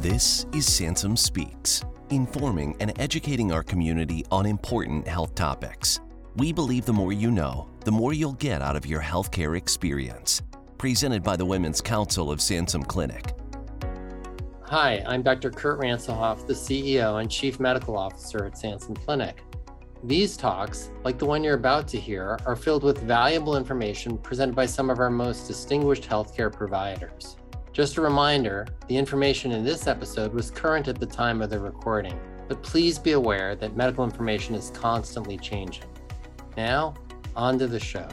This is Sansum Speaks, informing and educating our community on important health topics. We believe the more you know, the more you'll get out of your healthcare experience. Presented by the Women's Council of Sansum Clinic. Hi, I'm Dr. Kurt Ransohoff, the CEO and Chief Medical Officer at Sansum Clinic. These talks, like the one you're about to hear, are filled with valuable information presented by some of our most distinguished healthcare providers. Just a reminder, the information in this episode was current at the time of the recording, but please be aware that medical information is constantly changing. Now, on to the show.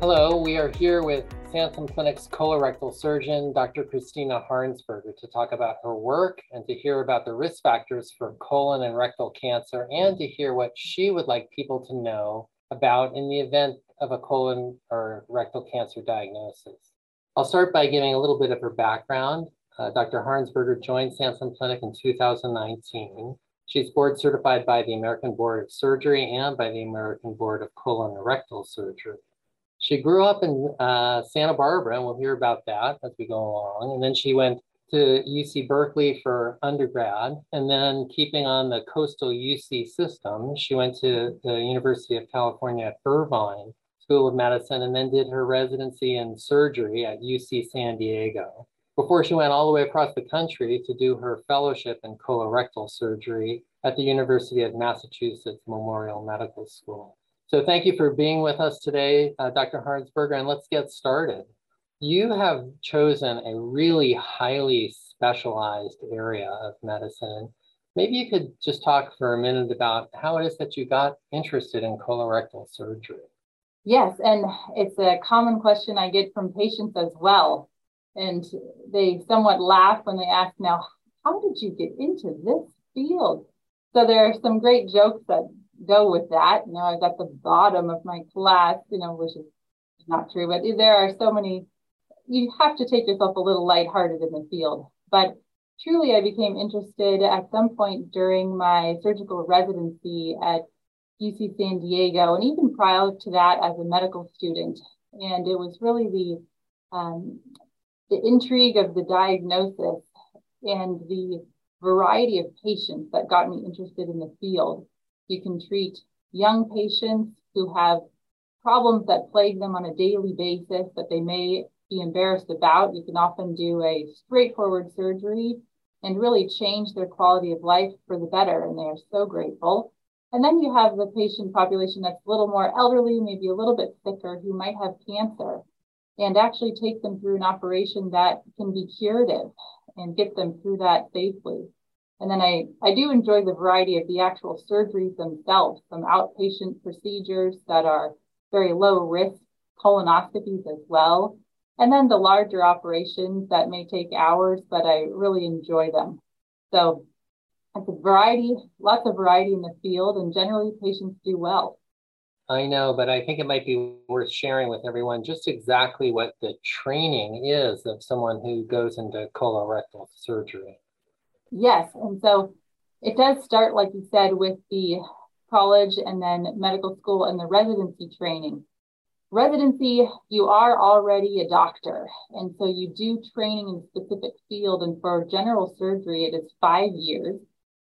Hello, we are here with Sansum Clinic's colorectal surgeon, Dr. Christina Harnsberger, to talk about her work and to hear about the risk factors for colon and rectal cancer and to hear what she would like people to know about in the event of a colon or rectal cancer diagnosis. I'll start by giving a little bit of her background. Dr. Harnsberger joined Sansum Clinic in 2019. She's board certified by the American Board of Surgery and by the American Board of Colon and Rectal Surgery. She grew up in Santa Barbara, and we'll hear about that as we go along. And then she went to UC Berkeley for undergrad. And then keeping on the coastal UC system, she went to the University of California at Irvine School of Medicine and then did her residency in surgery at UC San Diego before she went all the way across the country to do her fellowship in colorectal surgery at the University of Massachusetts Memorial Medical School. So thank you for being with us today, Dr. Harnsberger, and let's get started. You have chosen a really highly specialized area of medicine. Maybe you could just talk for a minute about how it is that you got interested in colorectal surgery. Yes, and it's a common question I get from patients as well. And they somewhat laugh when they ask, now, how did you get into this field? So there are some great jokes that go with that. You know, I was at the bottom of my class, you know, which is not true, but there are so many. You have to take yourself a little lighthearted in the field. But truly, I became interested at some point during my surgical residency at UC San Diego, and even prior to that as a medical student. And it was really the intrigue of the diagnosis and the variety of patients that got me interested in the field. You can treat young patients who have problems that plague them on a daily basis that they may be embarrassed about. You can often do a straightforward surgery and really change their quality of life for the better, and they are so grateful. And then you have the patient population that's a little more elderly, maybe a little bit sicker, who might have cancer, and actually take them through an operation that can be curative and get them through that safely. And then I do enjoy the variety of the actual surgeries themselves, some outpatient procedures that are very low risk, colonoscopies as well. And then the larger operations that may take hours, but I really enjoy them. So it's a variety, lots of variety in the field, and generally patients do well. I know, but I think it might be worth sharing with everyone just exactly what the training is of someone who goes into colorectal surgery. Yes, and so it does start, like you said, with the college and then medical school and the residency training. Residency, you are already a doctor, and so you do training in a specific field, and for general surgery, it is 5 years.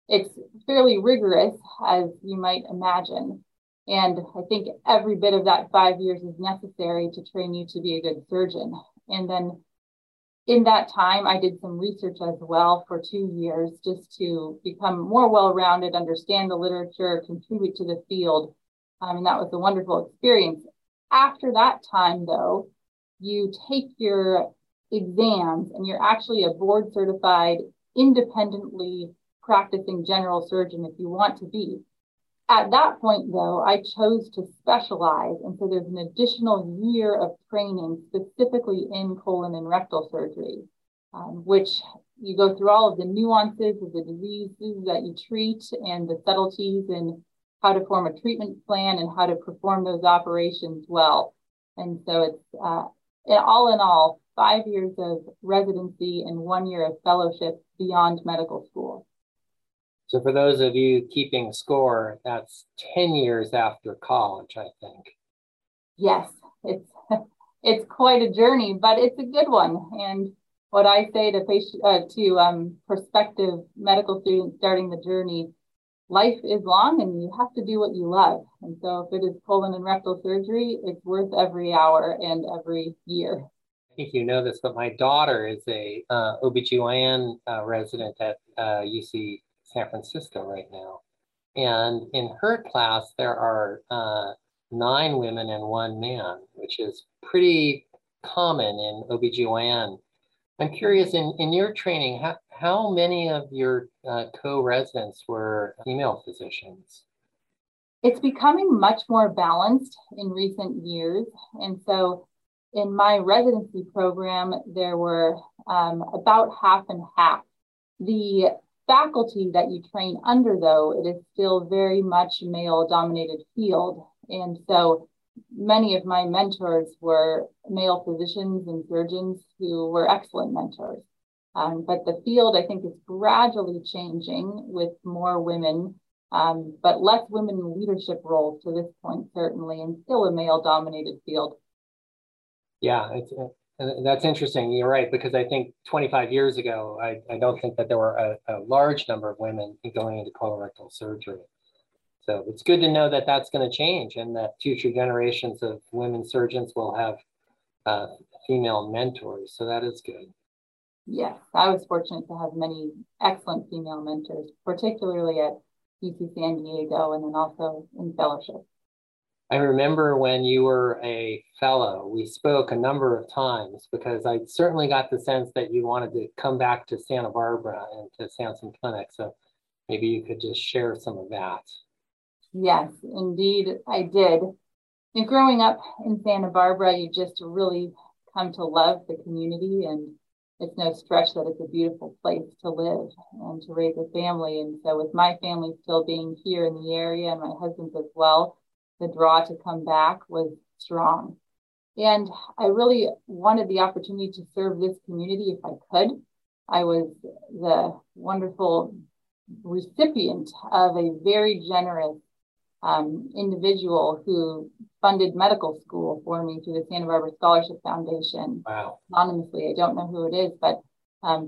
It's fairly rigorous, as you might imagine, and I think every bit of that 5 years is necessary to train you to be a good surgeon. And then in that time, I did some research as well for 2 years just to become more well-rounded, understand the literature, contribute to the field, and that was a wonderful experience. After that time, though, you take your exams and you're actually a board-certified, independently practicing general surgeon if you want to be. At that point, though, I chose to specialize, and so there's an additional year of training specifically in colon and rectal surgery, which you go through all of the nuances of the diseases that you treat and the subtleties and how to form a treatment plan and how to perform those operations well. And so it's all in all, 5 years of residency and 1 year of fellowship beyond medical school. So for those of you keeping score, that's 10 years after college, I think. Yes, it's it's quite a journey, but it's a good one. And what I say to patient, to prospective medical students starting the journey, life is long and you have to do what you love. And so if it is colon and rectal surgery, it's worth every hour and every year. I think you know this, but my daughter is a OBGYN resident at UC San Francisco right now. And in her class, there are 9 women and 1 man, which is pretty common in OBGYN. I'm curious, in your training, how many of your co-residents were female physicians? It's becoming much more balanced in recent years. And so in my residency program, there were about half and half. The faculty that you train under, though, it is still very much male-dominated field. And so many of my mentors were male physicians and surgeons who were excellent mentors. But the field, I think, is gradually changing with more women, but less women in leadership roles to this point, certainly, and still a male-dominated field. Yeah, that's interesting. You're right, because I think 25 years ago, I don't think that there were a large number of women going into colorectal surgery. So it's good to know that that's going to change and that future generations of women surgeons will have female mentors. So that is good. Yes, I was fortunate to have many excellent female mentors, particularly at UC San Diego and then also in fellowship. I remember when you were a fellow, we spoke a number of times because I certainly got the sense that you wanted to come back to Santa Barbara and to Sansum Clinic. So maybe you could just share some of that. Yes, indeed, I did. And growing up in Santa Barbara, you just really come to love the community, and it's no stretch that it's a beautiful place to live and to raise a family. And so with my family still being here in the area and my husband's as well, the draw to come back was strong. And I really wanted the opportunity to serve this community if I could. I was the wonderful recipient of a very generous individual who funded medical school for me through the Santa Barbara Scholarship Foundation. Wow. Anonymously, I don't know who it is, but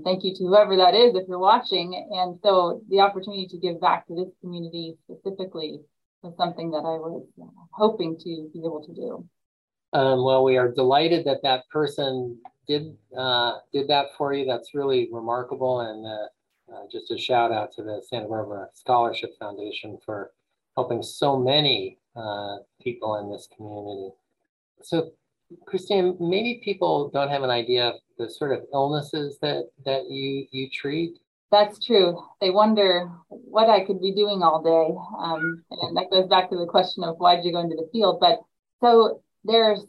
thank you to whoever that is if you're watching. And so the opportunity to give back to this community specifically was something that I was hoping to be able to do. Well, we are delighted that that person did that for you. That's really remarkable. And just a shout out to the Santa Barbara Scholarship Foundation for helping so many people in this community. So, Christina, maybe people don't have an idea of the sort of illnesses that you treat. That's true. They wonder what I could be doing all day. And that goes back to the question of why did you go into the field? But so there's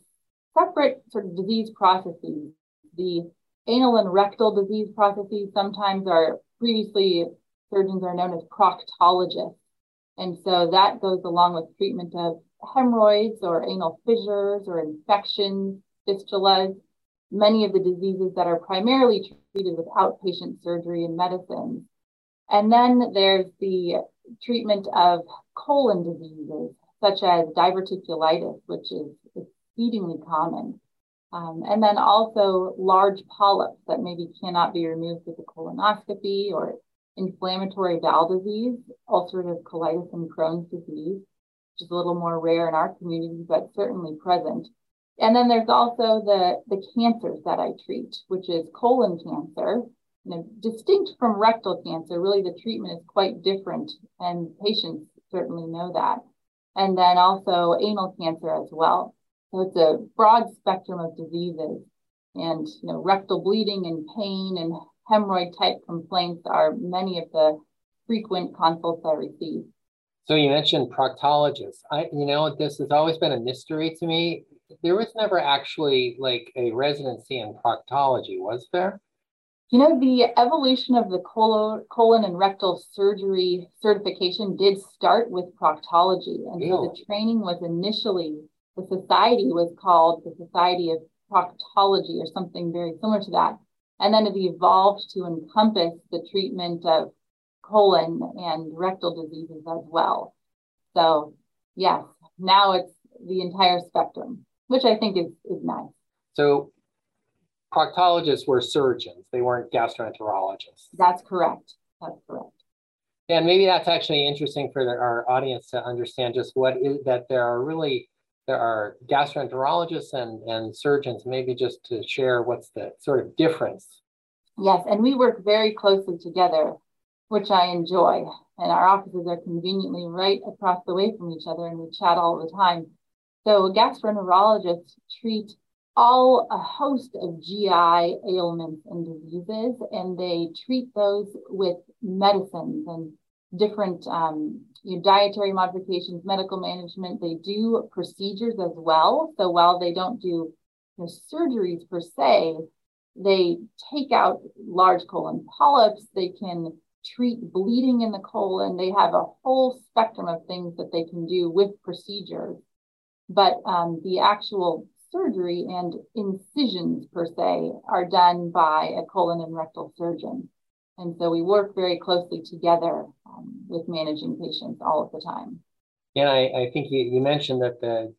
separate sort of disease processes. The anal and rectal disease processes sometimes are previously surgeons are known as proctologists. And so that goes along with treatment of hemorrhoids or anal fissures or infections, fistulas, many of the diseases that are primarily treated with outpatient surgery and medicines. And then there's the treatment of colon diseases, such as diverticulitis, which is exceedingly common. And then also large polyps that maybe cannot be removed with a colonoscopy, or inflammatory bowel disease, ulcerative colitis, and Crohn's disease, which is a little more rare in our community, but certainly present. And then there's also the cancers that I treat, which is colon cancer, you know, distinct from rectal cancer. Really, the treatment is quite different, and patients certainly know that. And then also anal cancer as well. So it's a broad spectrum of diseases, and you know, rectal bleeding and pain and hemorrhoid type complaints are many of the frequent consults I receive. So you mentioned proctologists. This has always been a mystery to me. There was never actually like a residency in proctology, was there? You know, the evolution of the colon and rectal surgery certification did start with proctology. And so the training was initially, the society was called the Society of Proctology or something very similar to that. And then it evolved to encompass the treatment of colon and rectal diseases as well. So yes, now it's the entire spectrum, which I think is nice. So proctologists were surgeons. They weren't gastroenterologists. That's correct. That's correct. And maybe that's actually interesting for our audience to understand just what is that there are gastroenterologists and surgeons, maybe just to share what's the sort of difference. Yes, and we work very closely together, which I enjoy. And our offices are conveniently right across the way from each other, and we chat all the time. So gastroenterologists treat a host of GI ailments and diseases, and they treat those with medicines and different dietary modifications, medical management. They do procedures as well. So while they don't do surgeries per se, they take out large colon polyps. They can treat bleeding in the colon. They have a whole spectrum of things that they can do with procedures. But the actual surgery and incisions per se are done by a colon and rectal surgeon. And so we work very closely together with managing patients all of the time. Yeah, I think you mentioned that the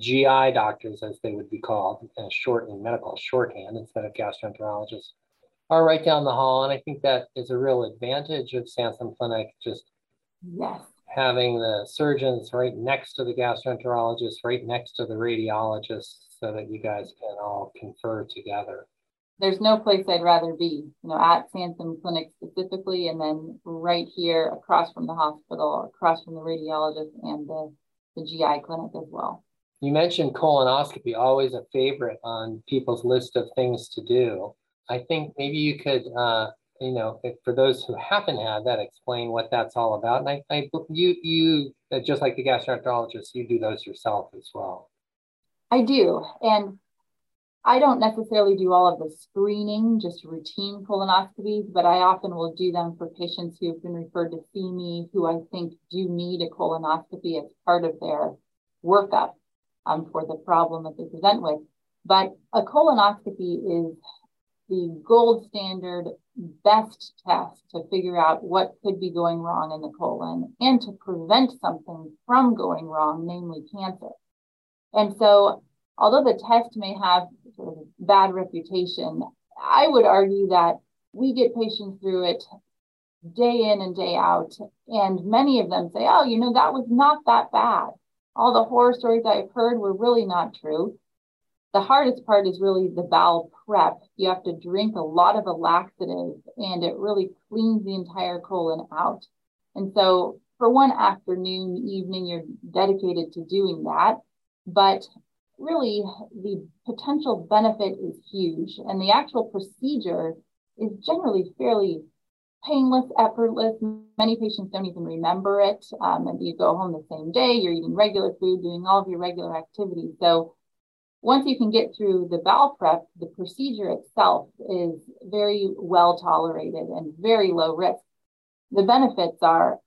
GI doctors, as they would be called, in medical shorthand instead of gastroenterologists, are right down the hall. And I think that is a real advantage of Sansum Clinic, just having the surgeons right next to the gastroenterologists, right next to the radiologists, so that you guys can all confer together. There's no place I'd rather be, at Sansum Clinic specifically, and then right here across from the hospital, across from the radiologist and the GI clinic as well. You mentioned colonoscopy, always a favorite on people's list of things to do. I think maybe you could, for those who haven't had that, explain what that's all about. And you just like the gastroenterologist, you do those yourself as well. I do. And I don't necessarily do all of the screening, just routine colonoscopies, but I often will do them for patients who have been referred to see me, who I think do need a colonoscopy as part of their workup for the problem that they present with. But a colonoscopy is the gold standard best test to figure out what could be going wrong in the colon and to prevent something from going wrong, namely cancer. And so although the test may have sort of a bad reputation, I would argue that we get patients through it day in and day out. And many of them say, oh, that was not that bad. All the horror stories I've heard were really not true. The hardest part is really the bowel prep. You have to drink a lot of a laxative, and it really cleans the entire colon out. And so for one afternoon, evening, you're dedicated to doing that. But really, the potential benefit is huge. And the actual procedure is generally fairly painless, effortless. Many patients don't even remember it. And you go home the same day, you're eating regular food, doing all of your regular activities. So once you can get through the bowel prep, the procedure itself is very well tolerated and very low risk. The benefits are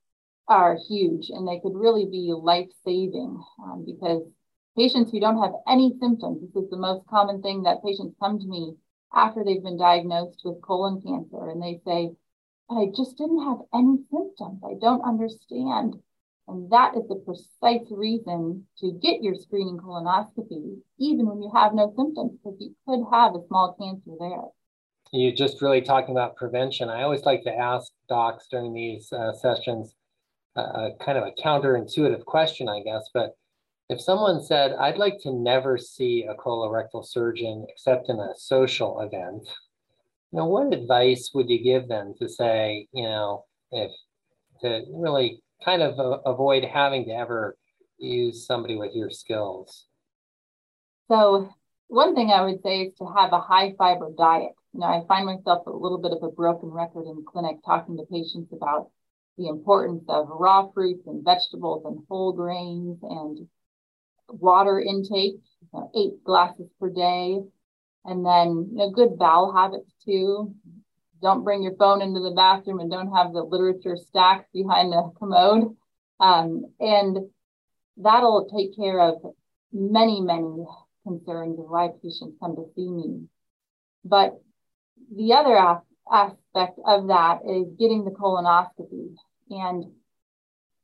huge, and they could really be life-saving because patients who don't have any symptoms, this is the most common thing that patients come to me after they've been diagnosed with colon cancer, and they say, but I just didn't have any symptoms. I don't understand. And that is the precise reason to get your screening colonoscopy, even when you have no symptoms, because you could have a small cancer there. You're just really talking about prevention. I always like to ask docs during these sessions, kind of a counterintuitive question, I guess, but if someone said, I'd like to never see a colorectal surgeon except in a social event, what advice would you give them to say, to really kind of avoid having to ever use somebody with your skills? So one thing I would say is to have a high fiber diet. I find myself a little bit of a broken record in clinic talking to patients about the importance of raw fruits and vegetables and whole grains and water intake, 8 glasses per day, and then good bowel habits too. Don't bring your phone into the bathroom and don't have the literature stacked behind the commode. And that'll take care of many, many concerns of why patients come to see me. But the other aspect of that is getting the colonoscopy. And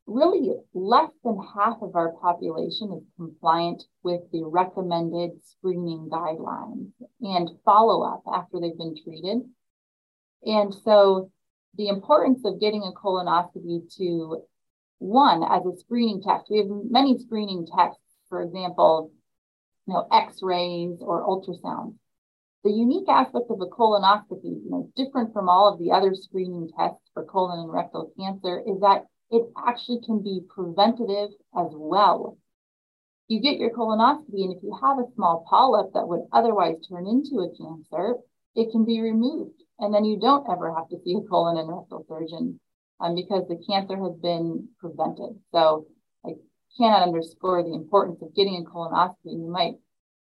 really less than half of our population is compliant with the recommended screening guidelines and follow-up after they've been treated. And so the importance of getting a colonoscopy to, one, as a screening test. We have many screening tests, for example, you know, x-rays or ultrasound. The unique aspect of a colonoscopy, you know, different from all of the other screening tests for colon and rectal cancer, is that it actually can be preventative as well. You get your colonoscopy, and if you have a small polyp that would otherwise turn into a cancer, it can be removed. And then you don't ever have to see a colon and rectal surgeon because the cancer has been prevented. So I cannot underscore the importance of getting a colonoscopy. You might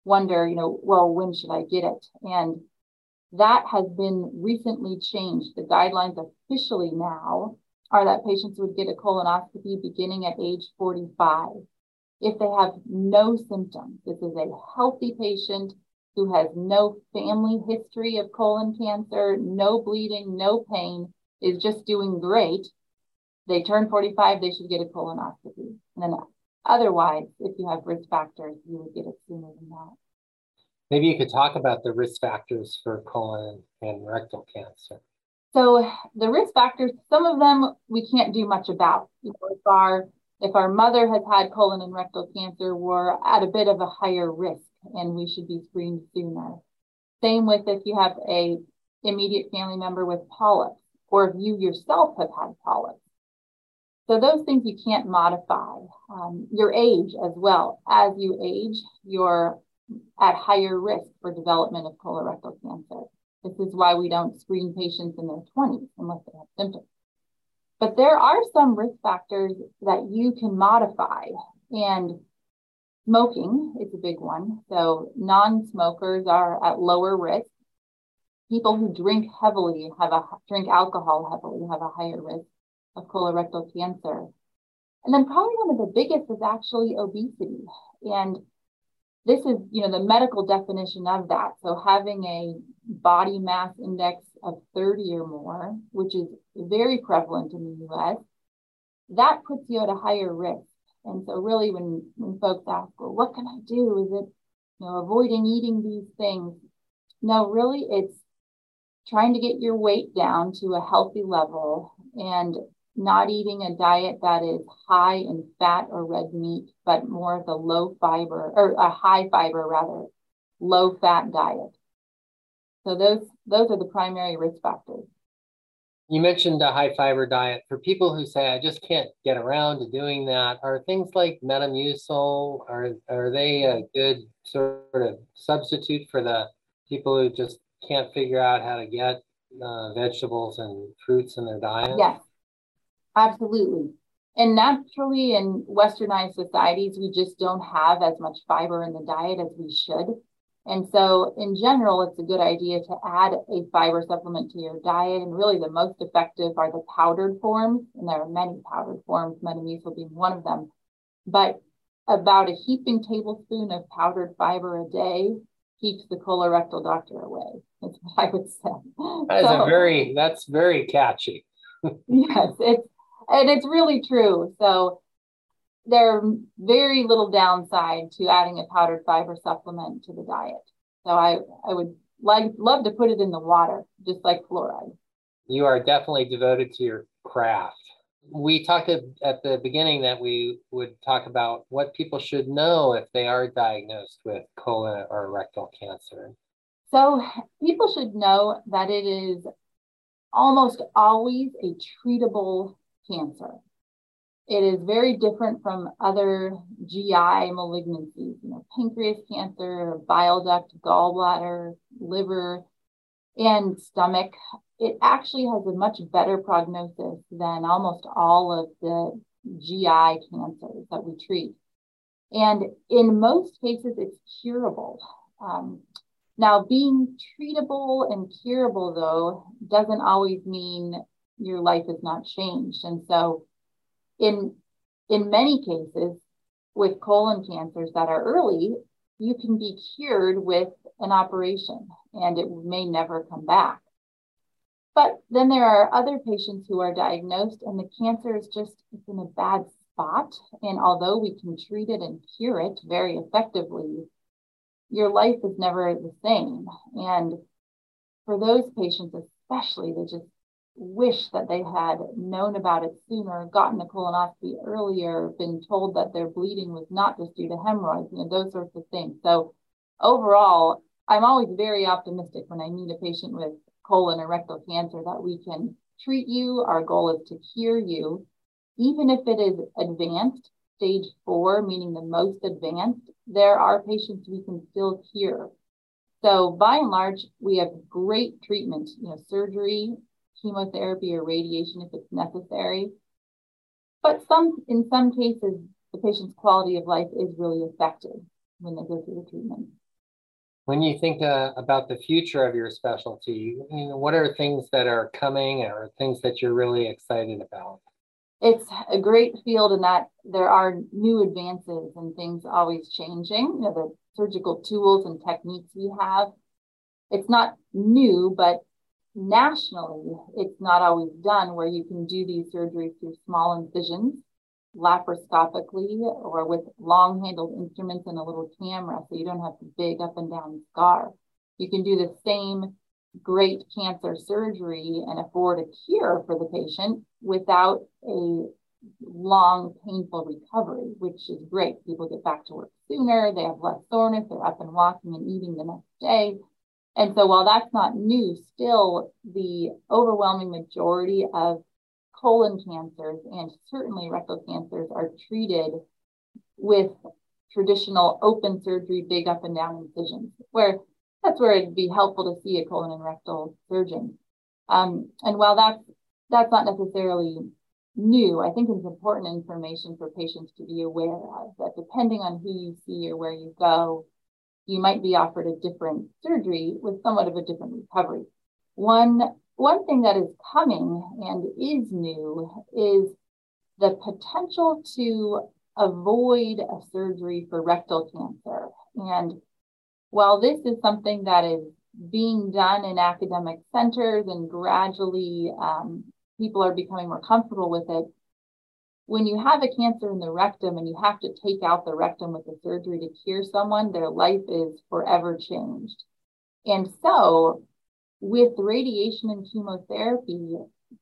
wonder, you know, well, when should I get it? And that has been recently changed. The guidelines officially now are that patients would get a colonoscopy beginning at age 45 if they have no symptoms. This is a healthy patient who has no family history of colon cancer, no bleeding, no pain, is just doing great. They turn 45, they should get a colonoscopy. And then otherwise, if you have risk factors, you would get it sooner than that. Maybe you could talk about the risk factors for colon and rectal cancer. So the risk factors, some of them we can't do much about. You know, if our mother has had colon and rectal cancer, we're at a bit of a higher risk and we should be screened sooner. Same with if you have a immediate family member with polyps or if you yourself have had polyps. So those things you can't modify. Your age as well. As you age, you're at higher risk for development of colorectal cancer. This is why we don't screen patients in their 20s unless they have symptoms. But there are some risk factors that you can modify. And smoking is a big one. So non-smokers are at lower risk. People who drink heavily, have a higher risk of colorectal cancer. And then probably one of the biggest is actually obesity. And this is, you know, the medical definition of that. So having a body mass index of 30 or more, which is very prevalent in the US, that puts you at a higher risk. And so really when folks ask, well, what can I do? Is it, you know, avoiding eating these things? No, really it's trying to get your weight down to a healthy level and not eating a diet that is high in fat or red meat, but more of a low fiber or a high fiber rather, low fat diet. So those are the primary risk factors. You mentioned a high fiber diet. For people who say, I just can't get around to doing that, are things like Metamucil, are they a good sort of substitute for the people who just can't figure out how to get vegetables and fruits in their diet? Yes. Absolutely. And naturally in westernized societies, we just don't have as much fiber in the diet as we should. And so in general, it's a good idea to add a fiber supplement to your diet. And really the most effective are the powdered forms. And there are many powdered forms, Metamucil being one of them. But about a heaping tablespoon of powdered fiber a day keeps the colorectal doctor away. That's what I would say. That's very catchy. Yes, it's really true. So there are very little downside to adding a powdered fiber supplement to the diet. So I would love to put it in the water, just like fluoride. You are definitely devoted to your craft. We talked at the beginning that we would talk about what people should know if they are diagnosed with colon or rectal cancer. So people should know that it is almost always a treatable cancer. It is very different from other GI malignancies, you know, pancreas cancer, bile duct, gallbladder, liver, and stomach. It actually has a much better prognosis than almost all of the GI cancers that we treat. And in most cases, it's curable. Now, being treatable and curable, though, doesn't always mean your life is not changed. And so in many cases with colon cancers that are early, you can be cured with an operation and it may never come back. But then there are other patients who are diagnosed and the cancer is just, it's in a bad spot. And although we can treat it and cure it very effectively, your life is never the same. And for those patients especially, they just wish that they had known about it sooner, gotten a colonoscopy earlier, been told that their bleeding was not just due to hemorrhoids, those sorts of things. So overall, I'm always very optimistic when I meet a patient with colon or rectal cancer that we can treat you. Our goal is to cure you. Even if it is advanced, stage 4, meaning the most advanced, there are patients we can still cure. So by and large, we have great treatment, surgery, chemotherapy, or radiation if it's necessary. But in some cases, the patient's quality of life is really affected when they go through the treatment. When you think about the future of your specialty, what are things that are coming or things that you're really excited about? It's a great field in that there are new advances and things always changing. The surgical tools and techniques we have, it's not new, but nationally, it's not always done where you can do these surgeries through small incisions, laparoscopically, or with long-handled instruments and a little camera, so you don't have the big up and down scar. You can do the same great cancer surgery and afford a cure for the patient without a long, painful recovery, which is great. People get back to work sooner, they have less soreness, they're up and walking and eating the next day. And so while that's not new, still the overwhelming majority of colon cancers and certainly rectal cancers are treated with traditional open surgery, big up and down incisions, where it'd be helpful to see a colon and rectal surgeon. And while that's not necessarily new, I think it's important information for patients to be aware of that depending on who you see or where you go, you might be offered a different surgery with somewhat of a different recovery. One thing that is coming and is new is the potential to avoid a surgery for rectal cancer. And while this is something that is being done in academic centers and gradually people are becoming more comfortable with it, when you have a cancer in the rectum and you have to take out the rectum with the surgery to cure someone, their life is forever changed. And so with radiation and chemotherapy,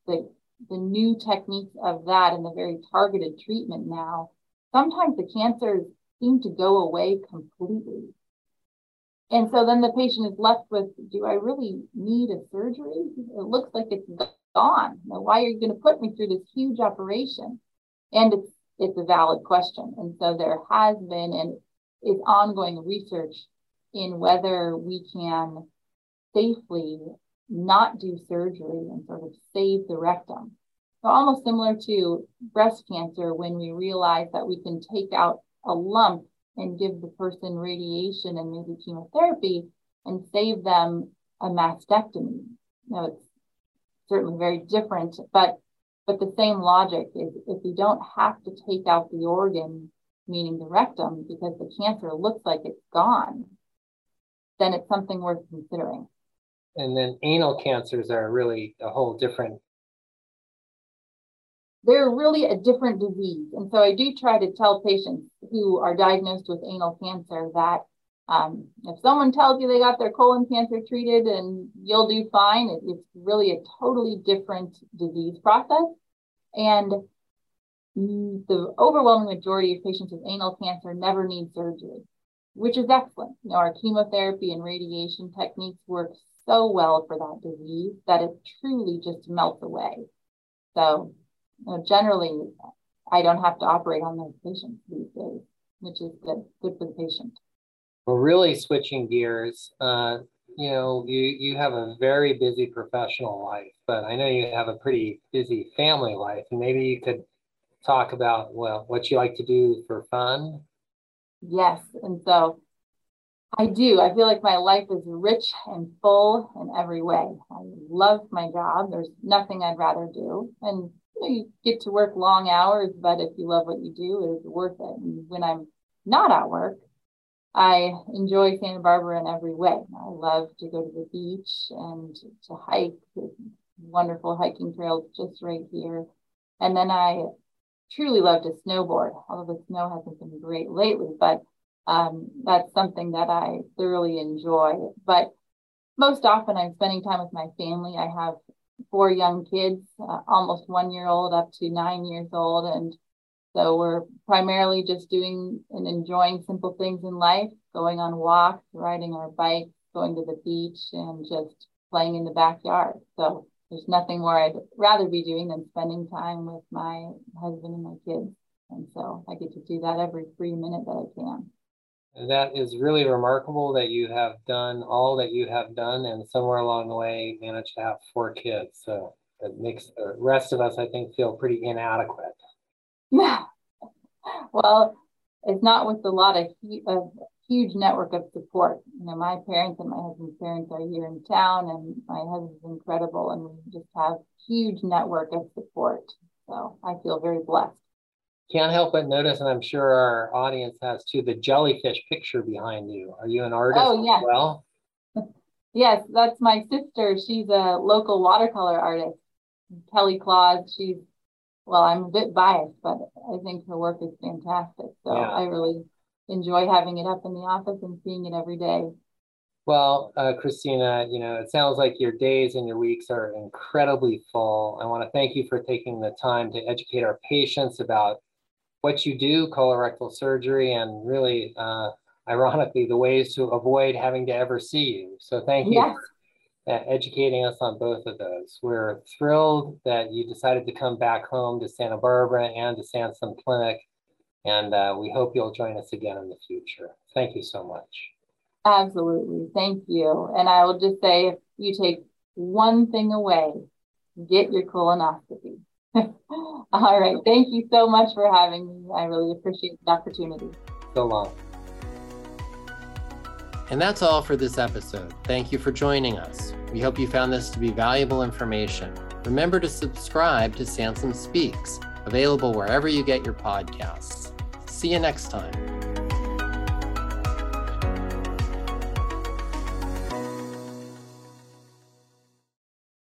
the new techniques of that and the very targeted treatment now, sometimes the cancers seem to go away completely. And so then the patient is left with, do I really need a surgery? It looks like it's gone. Now, why are you going to put me through this huge operation? And it's a valid question. And so there has been and is ongoing research in whether we can safely not do surgery and sort of save the rectum. So almost similar to breast cancer, when we realize that we can take out a lump and give the person radiation and maybe chemotherapy and save them a mastectomy. Now, it's certainly very different, but the same logic is if you don't have to take out the organ, meaning the rectum, because the cancer looks like it's gone, then it's something worth considering. And then anal cancers are really a whole different. They're really a different disease. And so I do try to tell patients who are diagnosed with anal cancer that if someone tells you they got their colon cancer treated and you'll do fine, it's really a totally different disease process. And the overwhelming majority of patients with anal cancer never need surgery, which is excellent. Our chemotherapy and radiation techniques work so well for that disease that it truly just melts away. So generally, I don't have to operate on those patients these days, which is good for the patient. Well, really switching gears, you have a very busy professional life, but I know you have a pretty busy family life. And maybe you could talk about, what you like to do for fun. Yes, and so I do. I feel like my life is rich and full in every way. I love my job. There's nothing I'd rather do. And you get to work long hours, but if you love what you do, it is worth it. And when I'm not at work, I enjoy Santa Barbara in every way. I love to go to the beach and to hike, wonderful hiking trails just right here. And then I truly love to snowboard, although the snow hasn't been great lately, but that's something that I thoroughly enjoy. But most often I'm spending time with my family. I have 4 young kids, almost 1-year-old up to 9 years old. And so we're primarily just doing and enjoying simple things in life, going on walks, riding our bikes, going to the beach, and just playing in the backyard. So there's nothing more I'd rather be doing than spending time with my husband and my kids. And so I get to do that every free minute that I can. That is really remarkable that you have done all that you have done, and somewhere along the way managed to have 4 kids. So it makes the rest of us, I think, feel pretty inadequate. Well, it's not with a lot of huge network of support. You know, my parents and my husband's parents are here in town, and my husband's incredible, and we just have huge network of support. So I feel very blessed. Can't help but notice, and I'm sure our audience has too, the jellyfish picture behind you. Are you an artist as well? Yes, that's my sister. She's a local watercolor artist, Kelly Claus. She's, well, I'm a bit biased, but I think her work is fantastic. So yeah. I really enjoy having it up in the office and seeing it every day. Well, Christina, you know, it sounds like your days and your weeks are incredibly full. I want to thank you for taking the time to educate our patients about what you do, colorectal surgery, and really, ironically, the ways to avoid having to ever see you. So thank you for educating us on both of those. We're thrilled that you decided to come back home to Santa Barbara and to Sansum Clinic, and we hope you'll join us again in the future. Thank you so much. Absolutely. Thank you. And I will just say, if you take one thing away, get your colonoscopy. All right. Thank you so much for having me. I really appreciate the opportunity. So long. And that's all for this episode. Thank you for joining us. We hope you found this to be valuable information. Remember to subscribe to Sansum Speaks, available wherever you get your podcasts. See you next time.